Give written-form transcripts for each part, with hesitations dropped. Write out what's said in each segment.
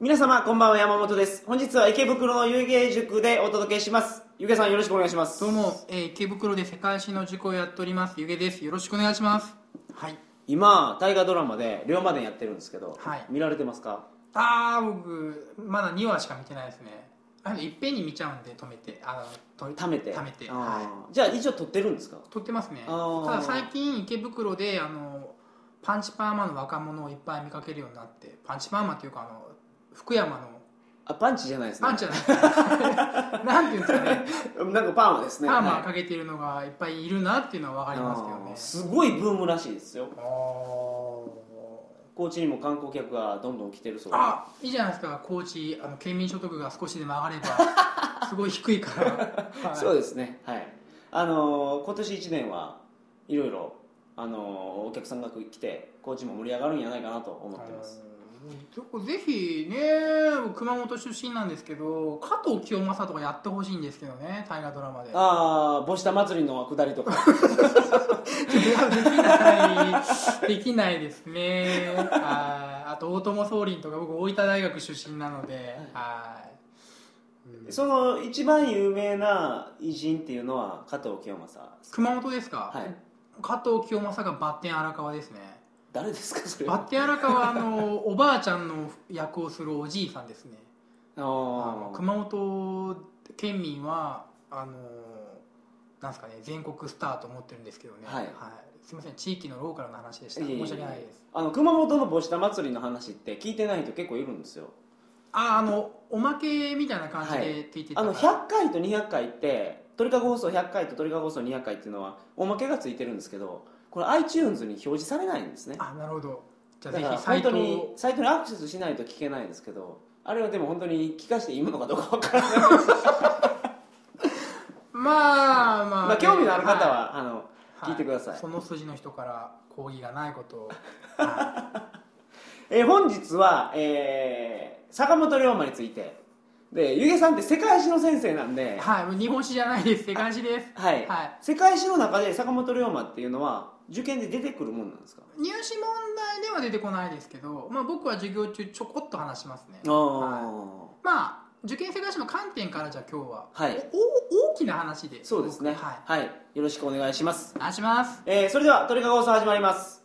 皆様こんばんは、山本です。本日は池袋の湯気塾でお届けします。湯気さん、よろしくお願いします。どうも、池袋で世界史の塾をやっております湯気です。よろしくお願いします。はい、今大河ドラマで龍馬伝やってるんですけど、はい、見られてますか？僕まだ2話しか見てないですね。いっぺんに見ちゃうんで止めて、ためて、はい、じゃあ一応撮ってるんですか？撮ってますね。ただ最近池袋でパンチパーマの若者をいっぱい見かけるようになって、パンチパーマっていうか福山のパンチじゃないですね。パンチじゃない。なんていうんですかね。なんかパーマですね。パーマかけてるのがいっぱいいるなっていうのは分かりますけどね。すごいブームらしいですよ。高知にも観光客がどんどん来てるそうで。いいじゃないですか。高知県民所得が少しでも上がればすごい低いから。はい、そうですね。はい。今年1年はいろいろお客さんが来て高知も盛り上がるんじゃないかなと思ってます。ぜひね、熊本出身なんですけど、加藤清正とかやってほしいんですけどね、大河ドラマで。母子田祭りのくだりとかできないですね。あと大友宗麟とか、僕大分大学出身なので、その一番有名な偉人っていうのは加藤清正。熊本ですか？はい、加藤清正がバッテン荒川ですね。誰ですかそれ？バッテン荒川はおばあちゃんの役をするおじいさんですね。熊本県民はなんですかね、全国スターと思ってるんですけどね。はい、はい、すみません、地域のローカルな話でした。申し訳ないです。熊本の母子田祭りの話って聞いてない人結構いるんですよ。おまけみたいな感じで聞いてたから、はい、100回と200回って鳥かご放送100回と鳥かご放送200回っていうのはおまけがついてるんですけど、これ iTunes に表示されないんですね。なるほど。じゃあぜひサイトにアクセスしないと聞けないんですけど、あれはでも本当に聞かしていいものかどうかわからない。まあ、興味のある方は、はい、聞いてください。その筋の人から抗議がないことを。本日は、坂本龍馬についてで、湯気さんって世界史の先生なんで、はい、日本史じゃないです、世界史です。はい、はい、世界史の中で坂本龍馬っていうのは受験で出てくるもんなんですか？入試問題では出てこないですけど、僕は授業中ちょこっと話しますね。はい、受験世界史の観点から、じゃあ今日は、はい、大きな話で。そうですね。はい、はい、よろしくお願いします。お願いします。それでは鳥かご放送始まります。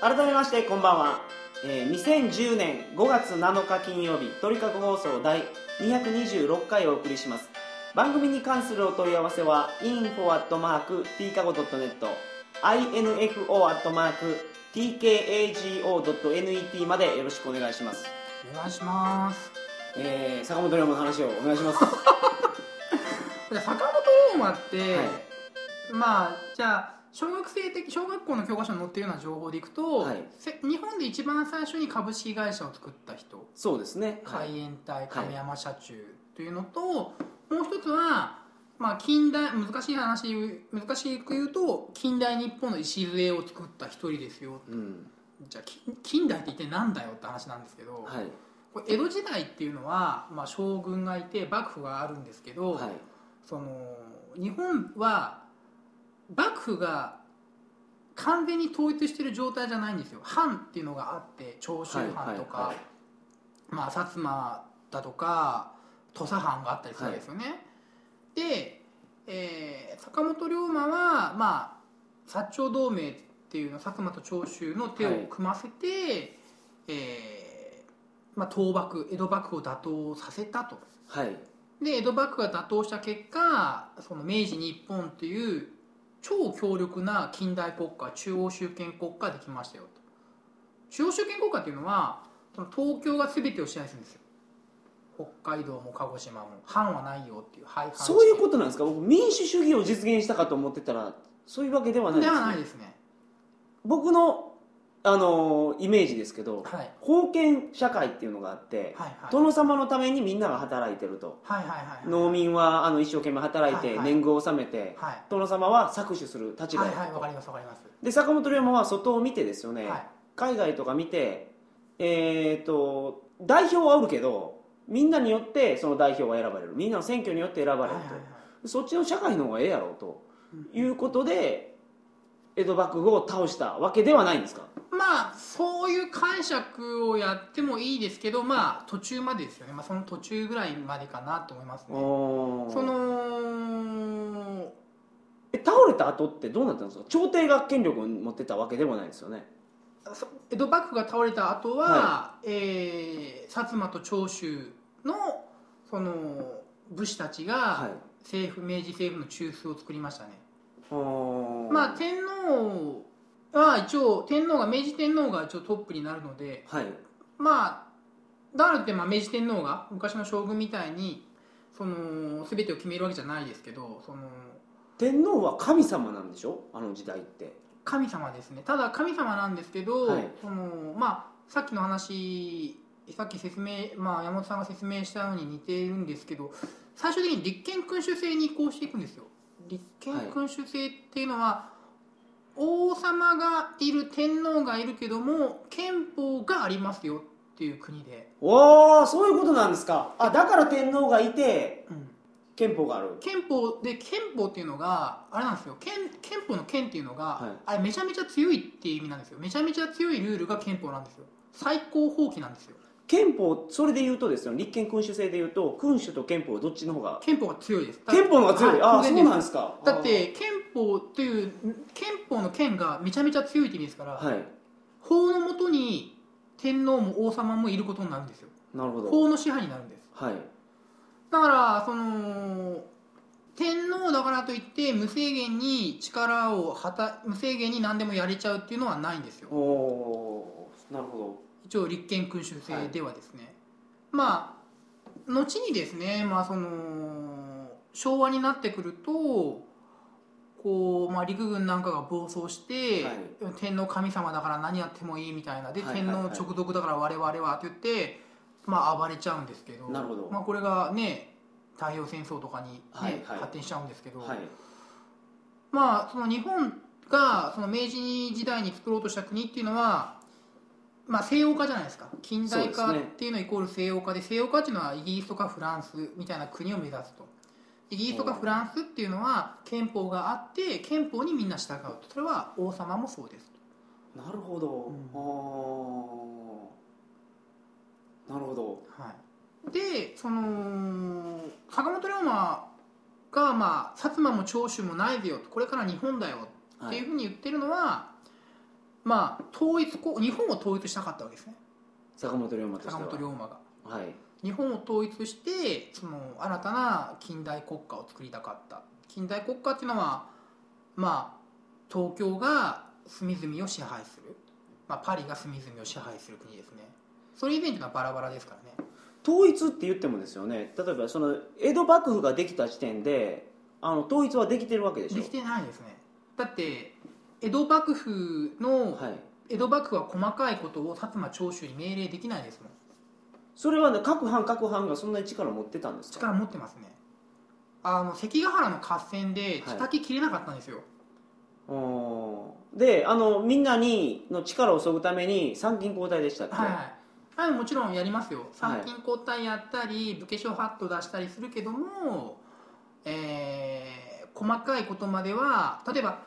改めましてこんばんは。2010年5月7日金曜日、鳥かご放送第226回をお送りします。番組に関するお問い合わせは info@tkago.net、 info@tkago.net までよろしくお願いします。お願いします。坂本龍馬の話をお願いします。坂本龍馬って、はい、じゃあ小学校の教科書に載ってるような情報でいくと、はい、日本で一番最初に株式会社を作った人。そうですね。海援隊、亀山社中というのと、はい、もう一つは、難しく言うと近代日本の礎を作った一人ですよ。うん、じゃあ近代って一体何だよって話なんですけど、はい、これ江戸時代っていうのは、将軍がいて幕府があるんですけど、はい、日本は幕府が完全に統一してる状態じゃないんですよ。藩っていうのがあって、長州藩とか、薩摩だとか土佐藩があったりするんですよね。はい、で、坂本龍馬は、薩長同盟っていうの、薩摩と長州の手を組ませて、倒幕、江戸幕府を打倒させたと。はい、で江戸幕府が打倒した結果、明治日本っていう超強力な近代国家、中央集権国家できましたよと。中央集権国家っていうのは東京が全てを支配するんですよ。北海道も鹿児島も藩はないよっていう、廃藩。そういうことなんですか？僕、民主主義を実現したかと思ってたら、そういうわけではないですね。ではないですね。僕の、イメージですけど、はい、封建社会っていうのがあって、はいはい、殿様のためにみんなが働いてると。農民は一生懸命働いて、年貢を納めて、はい、殿様は搾取する立場だと。はいはい、わかりますわかります。で坂本龍馬は外を見てですよね、はい、海外とか見て代表はおるけど、みんなによってその代表は選ばれる、みんなの選挙によって選ばれると、そっちの社会の方がええやろということで、江戸幕府を倒したわけではないんですか。まあそういう解釈をやってもいいですけど、まあ途中までですよね、まあ、その途中ぐらいまでかなと思いますね。その倒れた後ってどうなったんですか。朝廷が権力を持ってたわけでもないですよね。江戸幕府が倒れた後は、はい、薩摩と長州 その武士たちが政府、明治政府の中枢を作りましたね。まあ天皇は一応明治天皇が一応トップになるので、はい、まあだからって明治天皇が昔の将軍みたいにその全てを決めるわけじゃないですけど、その天皇は神様なんでしょ、あの時代って。神様ですね。ただ神様なんですけど、はい、そのまあさっきの話、さっき説明、まあ、山本さんが説明したのに似てるんですけど、最終的に立憲君主制に移行していくんですよ。立憲君主制っていうのは、はい、王様がいる、天皇がいるけども憲法がありますよっていう国で。おお、そういうことなんですか。あ、だから天皇がいて、うん、憲法がある。憲法っていうのがあれなんですよ。憲法の憲っていうのが、はい、あれめちゃめちゃ強いっていう意味なんですよ。めちゃめちゃ強いルールが憲法なんですよ。最高法規なんですよ。憲法、それで言うとですよ、立憲君主制で言うと、君主と憲法どっちの方が？憲法が強いです。憲法の方が強い。ああ、そうなんですか。だって憲法という憲法の憲がめちゃめちゃ強いって意味ですから、はい、法のもとに天皇も王様もいることになるんですよ。なるほど。法の支配になるんです。はい。だからその天皇だからといって無制限に力を無制限に何でもやれちゃうっていうのはないんですよ。おお、なるほど。一応立憲君主制ではですね、はい、まあ後にですね、まあ、その昭和になってくるとこう、まあ、陸軍なんかが暴走して、はい、天皇神様だから何やってもいいみたいなで、はい、天皇直属だから我々はって言って、はいはいはい、まあ、暴れちゃうんですけど、なるほど、まあ、これがね太平洋戦争とかに、ね、はいはい、発展しちゃうんですけど、はい、まあその日本がその明治時代に作ろうとした国っていうのは、まあ、西洋化じゃないですか。近代化っていうのはイコール西洋化で、西洋化っていうのはイギリスとかフランスみたいな国を目指すと。イギリスとかフランスっていうのは憲法があって憲法にみんな従うと。それは王様もそうですと。なるほど、うん、なるほど、はい、でその坂本龍馬が、まあ、薩摩も長州もないでよと、これから日本だよっていうふうに言ってるのは、はい、まあ、日本を統一したかったわけですね、坂本龍馬としては。坂本龍馬が、はい、日本を統一してその新たな近代国家を作りたかった。近代国家っていうのは、まあ、東京が隅々を支配する、まあ、パリが隅々を支配する国ですね。それ以前というのはバラバラですからね。統一って言ってもですよね、例えばその江戸幕府ができた時点で統一はできてるわけでしょ。できてないですね。だって江戸幕府は細かいことを薩摩長州に命令できないですもん。それはね、各藩がそんなに力を持ってたんですか。力持ってますね。関ヶ原の合戦で叩ききれなかったんですよ、はい、でみんなにの力を削ぐために参勤交代でしたって、はいはい、もちろんやりますよ。参勤交代やったり、はい、武家諸法度出したりするけども、細かいことまでは、例えば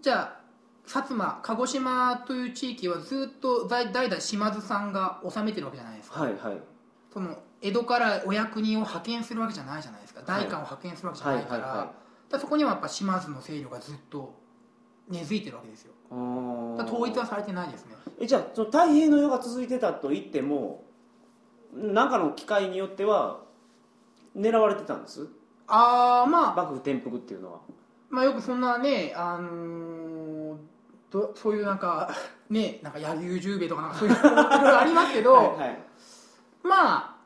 じゃあ薩摩、鹿児島という地域はずっと代々島津さんが治めてるわけじゃないですか、はいはい、その江戸からお役人を派遣するわけじゃないじゃないですか、代官を派遣するわけじゃないから、はいはいはいはい、だそこにはやっぱ島津の勢力がずっと根付いてるわけですよ。だ統一はされてないですね。じゃあその太平の世が続いてたと言っても何かの機会によっては狙われてたんです。まあ幕府転覆っていうのは、まあ、よくそんなねそういうなんかね、なんか柳生十兵衛とかなんかそういういろいろありますけどはい、はい、まあ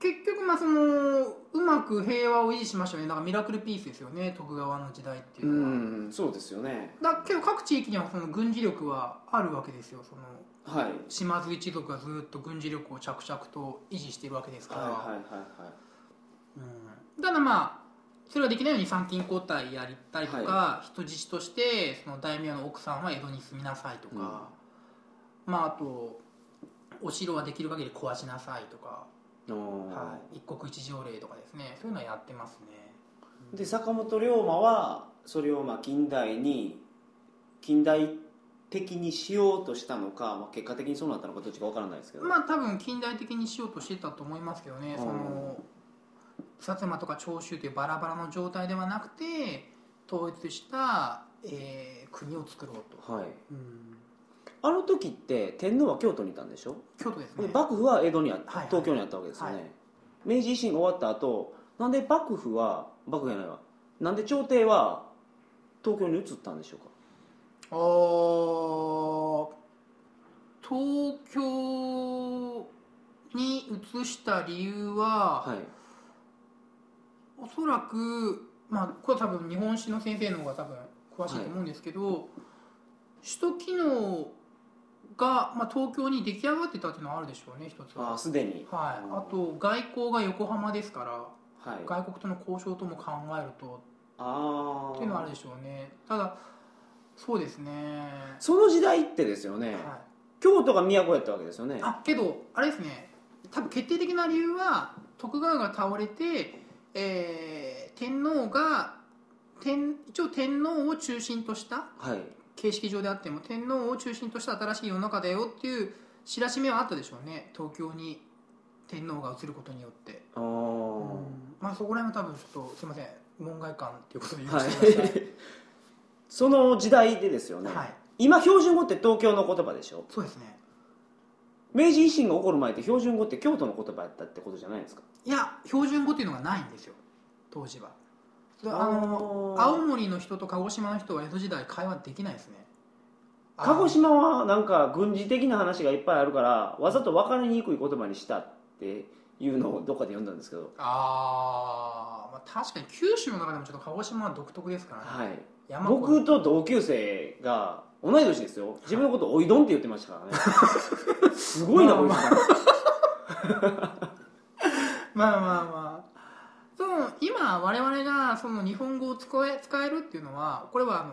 結局まあそのうまく平和を維持しましたよね。なんかミラクルピースですよね、徳川の時代っていうのは。うん、そうですよね。だけど各地域にはその軍事力はあるわけですよ。その、はい、島津一族がずっと軍事力を着々と維持しているわけですから、はいはいはいはい、うん、ただまあそれができないように参勤交代やりたいとか、はい、人質としてその大名の奥さんは江戸に住みなさいとか、うん、まああとお城はできる限り壊しなさいとか、はい、一国一条例とかですね、そういうのはやってますね。で坂本龍馬はそれをまあ近代的にしようとしたのか、まあ、結果的にそうなったのかどっちかわからないですけど、まあ多分近代的にしようとしてたと思いますけどね。その薩摩とか長州というバラバラの状態ではなくて統一した、国を作ろうと、はい、うん、あの時って天皇は京都にいたんでしょ。京都ですね。で幕府は江戸にあった、はいはい、東京にあったわけですよね、はい、明治維新が終わった後なんでなんで朝廷は東京に移ったんでしょうか。東京に移した理由は、はい、おそらく、まあ、これは多分日本史の先生の方が多分詳しいと思うんですけど、はい、首都機能が、まあ、東京に出来上がってたっていうのはあるでしょうね、一つは。あ、すでに、はい、あと外交が横浜ですから、はい、外国との交渉とも考えるとっていうのはあるでしょうね。ただそうですね、その時代ってですよね、はい、京都が都やったわけですよね。あ、けどあれですね、多分決定的な理由は徳川が倒れて、天皇が一応天皇を中心とした、はい、形式上であっても天皇を中心とした新しい世の中だよっていう知らしめはあったでしょうね、東京に天皇が移ることによって。あ、まあそこら辺も多分ちょっとすいません、門外漢っていうことで言ってください。その時代でですよね、はい、今標準語って東京の言葉でしょ。そうですね。明治維新が起こる前って標準語って京都の言葉やったってことじゃないですか。いや、標準語っていうのがないんですよ、当時は。青森の人と鹿児島の人は江戸時代会話できないですね。鹿児島はなんか軍事的な話がいっぱいあるからわざと分かりにくい言葉にしたっていうのをどっかで読んだんですけど、まあ、確かに九州の中でもちょっと鹿児島は独特ですからね、はい。僕と同級生が同い年ですよ、自分のことをおいどんって言ってましたからね。すごいな、こいつ。まあまあまあ、その今我々がその日本語を使えるっていうのは、これは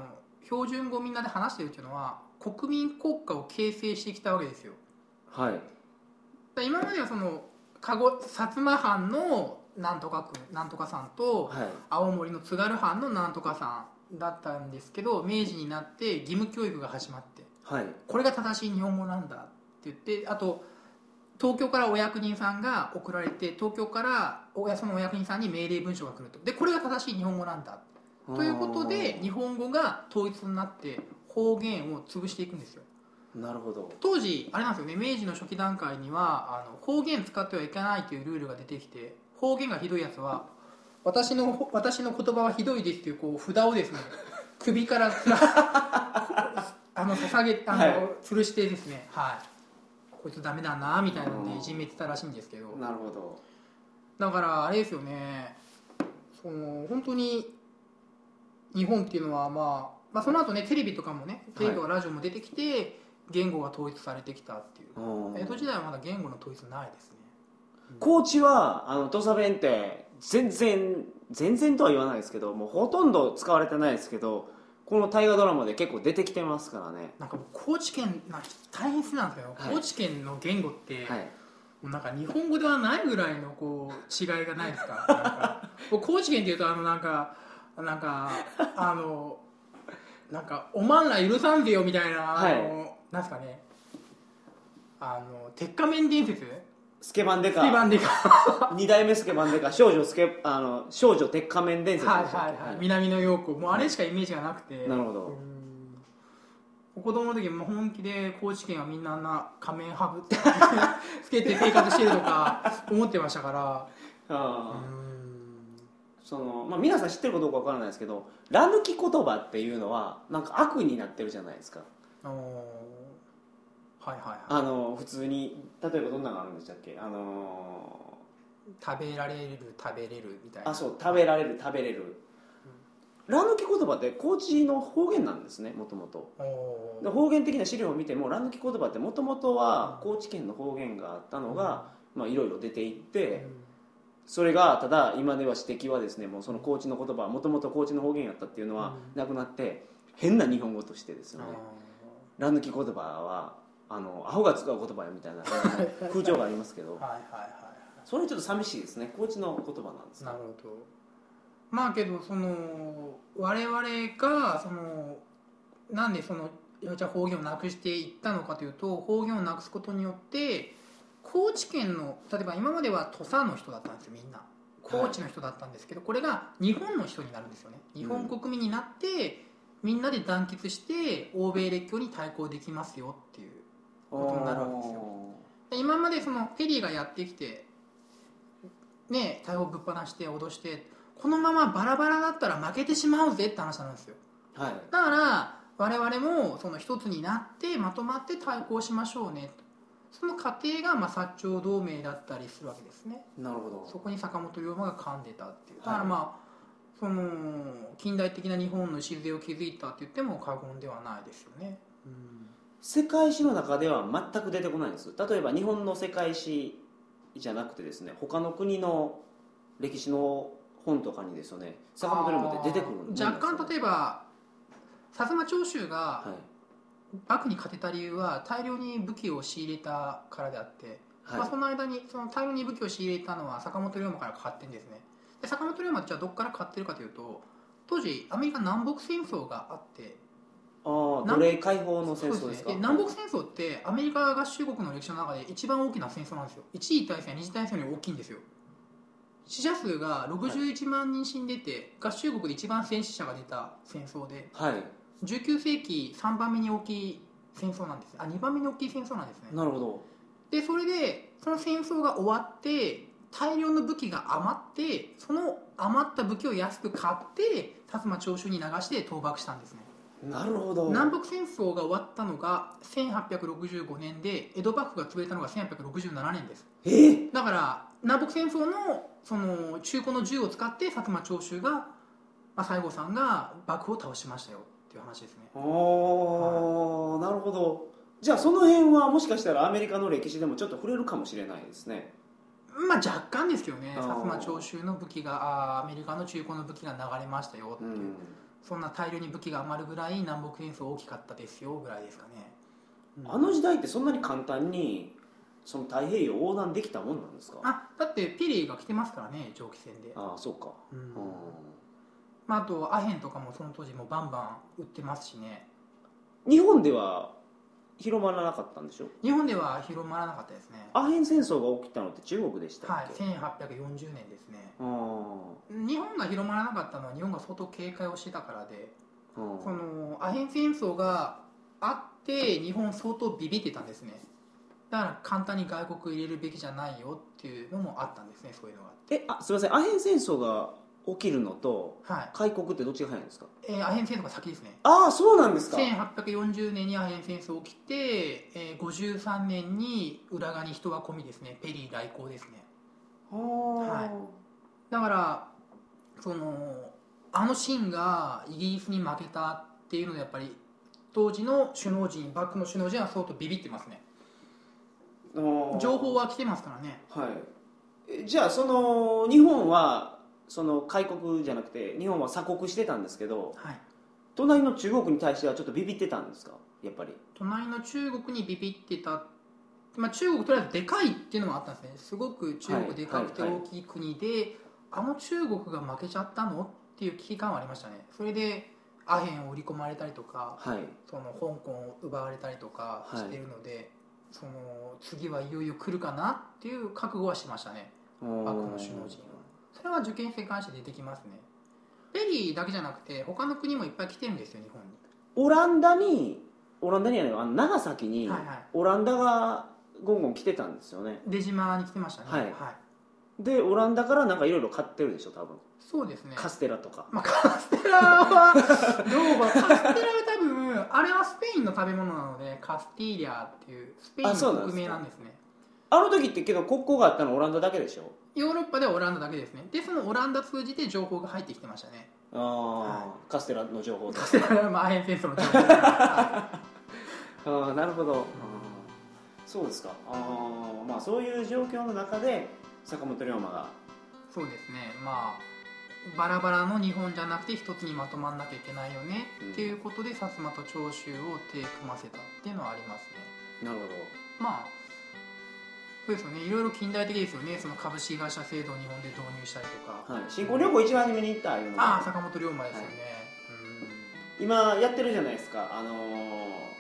標準語をみんなで話してるっていうのは国民国家を形成してきたわけですよ、はい、だ今まではその薩摩藩のなんとか君なんとかさんと、はい、青森の津軽藩のなんとかさんだったんですけど、明治になって義務教育が始まって、はい、これが正しい日本語なんだって言って、あと東京からお役人さんが送られて、東京からそのお役人さんに命令文書が来ると、でこれが正しい日本語なんだということで日本語が統一になって方言を潰していくんですよ。なるほど。当時あれなんですよね、明治の初期段階には方言使ってはいけないというルールが出てきて、方言がひどいやつは私の言葉はひどいですっていう、こう札をですね、首から吊るしてですね、はい、こいつダメだなみたいなのでいじめてたらしいんですけど。なるほど。だからあれですよね、その本当に日本っていうのは、まあその後ねテレビとかもね、テレビとかラジオも出てきて言語が統一されてきたっていう、江戸時代はまだ言語の統一ないですね。高知は土佐弁って全然とは言わないですけど、もうほとんど使われてないですけど、この大河ドラマで結構出てきてますからね。なんかもう高知県なんか大変なんですよ、はい、高知県の言語って、はい、もうなんか日本語ではないぐらいのこう違いがないです か、 なんか高知県っていうとなんかおまんら許さんぜよみたいな、はい、なんですかね、鉄仮面伝説、スケバンデカ、2代目スケバンデカ、少女鉄仮面伝説、はいはいはい、南野陽子、もうあれしかイメージがなくて、なるほど。子供の時も本気で高知県はみんなあんな仮面はぶってつけて生活してるとか思ってましたからあ、その、まあ、皆さん知ってるかどうかわからないですけど、ら抜き言葉っていうのはなんか悪になってるじゃないですか。はいはいはい、普通に例えばどんなのがあるんでしたっけ、食べられるみたいな。あ、そう、食べられる、うん、ら抜き言葉って高知の方言なんですね、もともと。方言的な資料を見てもら抜き言葉ってもともとは高知県の方言があったのが、うん、まあいろいろ出ていって、うん、それがただ今では指摘はですね、もうその高知の言葉はもともと高知の方言やったっていうのはなくなって、変な日本語としてですよね、ら抜き言葉はアホが使う言葉よみたいな空調がありますけど、はいはいはい、それはちょっと寂しいですね。高知の言葉なんですか。なるほど。まあけどその我々がそのなんでその方言をなくしていったのかというと、方言をなくすことによって高知県の例えば今までは土佐の人だったんですよ、みんな高知の人だったんですけど、これが日本の人になるんですよね。日本国民になって、みんなで団結して欧米列強に対抗できますよっていうことになるわけですよ。で今までそのペリーがやってきてね、大砲ぶっ放して脅してこのままバラバラだったら負けてしまうぜって話なんですよ、はい、だから我々もその一つになってまとまって対抗しましょうねと、その過程がまあ薩長同盟だったりするわけですね。なるほど。そこに坂本龍馬が噛んでたっていう、だからまあ、その近代的な日本の礎を築いたって言っても過言ではないですよね、うん、世界史の中では全く出てこないんです。例えば日本の世界史じゃなくてですね、他の国の歴史の本とかにですよね、坂本龍馬って出てくるんですよね。若干例えば薩摩長州が幕府に勝てた理由は大量に武器を仕入れたからであって、はいまあ、その間にその大量に武器を仕入れたのは坂本龍馬から買ってんですね。で坂本龍馬ってじゃあどこから買ってるかというと、当時アメリカ南北戦争があって、あ奴隷解放の戦争ですか。そうですね。で南北戦争ってアメリカ合衆国の歴史の中で一番大きな戦争なんですよ。1次大戦2次大戦より大きいんですよ。死者数が61万人死んでて、はい、合衆国で一番戦死者が出た戦争で、はい、19世紀3番目に大きい戦争なんです。あ2番目に大きい戦争なんですね。なるほど。でそれでその戦争が終わって大量の武器が余って、その余った武器を安く買って薩摩長州に流して倒幕したんですね。なるほど。南北戦争が終わったのが1865年で、江戸幕府が潰れたのが1867年です。だから南北戦争 その中古の銃を使って薩摩長州が、西郷さんが幕府を倒しましたよっていう話ですね。お、はい、なるほど。じゃあその辺はもしかしたらアメリカの歴史でもちょっと触れるかもしれないですね。まあ、若干ですけどね、薩摩長州の武器がアメリカの中古の武器が流れましたよっていう、うん、そんな大量に武器が余るぐらい南北戦争大きかったですよぐらいですかね、うん、あの時代ってそんなに簡単にその太平洋横断できたもんなんですか。あだってペリーが来てますからね、蒸気船で。ああそうか、うんうんまあ、あとアヘンとかもその当時もバンバン売ってますしね。日本では広まらなかったんでしょ。日本では広まらなかったですね。アヘン戦争が起きたのって中国でしたっけ。はい、1840年ですね。日本が広まらなかったのは日本が相当警戒をしてたからで、そのアヘン戦争があって日本相当ビビってたんですね。だから簡単に外国入れるべきじゃないよっていうのもあったんですね、そういうのがあって。あ、すいません、アヘン戦争が起きるのと、はい、開国ってどっちが早いんですか。アヘン戦争が先ですね。ああそうなんですか。1840年にアヘン戦争起きて、53年に浦賀に人は込みですね、ペリー来航ですね。はい、だからそのあのシーンがイギリスに負けたっていうので、やっぱり当時の首脳陣、幕府の首脳陣は相当ビビってますね。情報は来てますからね。はい、じゃあその日本はその開国じゃなくて日本は鎖国してたんですけど、はい、隣の中国に対してはちょっとビビってたんですか。やっぱり隣の中国にビビってた、まあ、中国とりあえずでかいっていうのもあったんですね。すごく中国でかくて大きい国で、はいはいはい、あの中国が負けちゃったのっていう危機感はありましたね。それでアヘンを売り込まれたりとか、はい、その香港を奪われたりとかしてるので、はい、その次はいよいよ来るかなっていう覚悟はしましたね、幕府の首脳陣は。それは受験生関して出てきますね。ペリーだけじゃなくて他の国もいっぱい来てるんですよ、日本に。オランダにやね、長崎にオランダがゴンゴン来てたんですよね。出島に来てましたね。はい、はい、でオランダからなんかいろいろ買ってるでしょ多分。そうですね、カステラとか、カステラはカステラは多分あれはスペインの食べ物なのでカスティーリャっていうスペインの国名なんですね。あの時ってけど国交があったのはオランダだけでしょ。ヨーロッパではオランダだけですね。でそのオランダ通じて情報が入ってきてましたね。あ、はい、カステラの情報とかカステラのアヘン戦争の情報あ、なるほど、うん、そうですか。あ、まあ、そういう状況の中で坂本龍馬が、そうですね、まあバラバラの日本じゃなくて一つにまとまんなきゃいけないよねっていうことで、薩摩と長州を手組ませたっていうのはありますね。なるほど。まあそうですよね、いろいろ近代的ですよね、その株式会社制度を日本で導入したりとか、はい、新婚旅行一番初めに行ったいうのが、ああ坂本龍馬ですよね、はい、今やってるじゃないですか、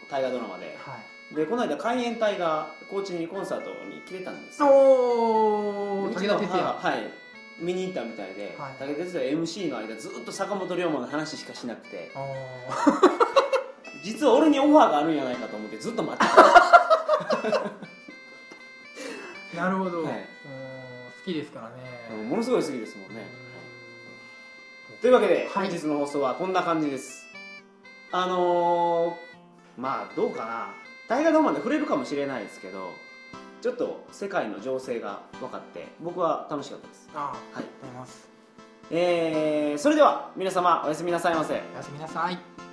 大河ドラマで、はい、でこの間海援隊が高知にコンサートに来てたんですよ。おお、武田鉄矢、はい、見に行ったみたいで、はい、武田鉄矢 MC の間ずっと坂本龍馬の話しかしなくて、実は俺にオファーがあるんじゃないかと思ってずっと待ってた。なるほど、はい、好きですからね、ものすごい好きですもんね。というわけで、はい、本日の放送はこんな感じです。まあどうかな、大河ドラマで触れるかもしれないですけど、ちょっと世界の情勢が分かって僕は楽しかったです。ああ、はい、ありがとうございます。それでは皆様おやすみなさいませ。おやすみなさい。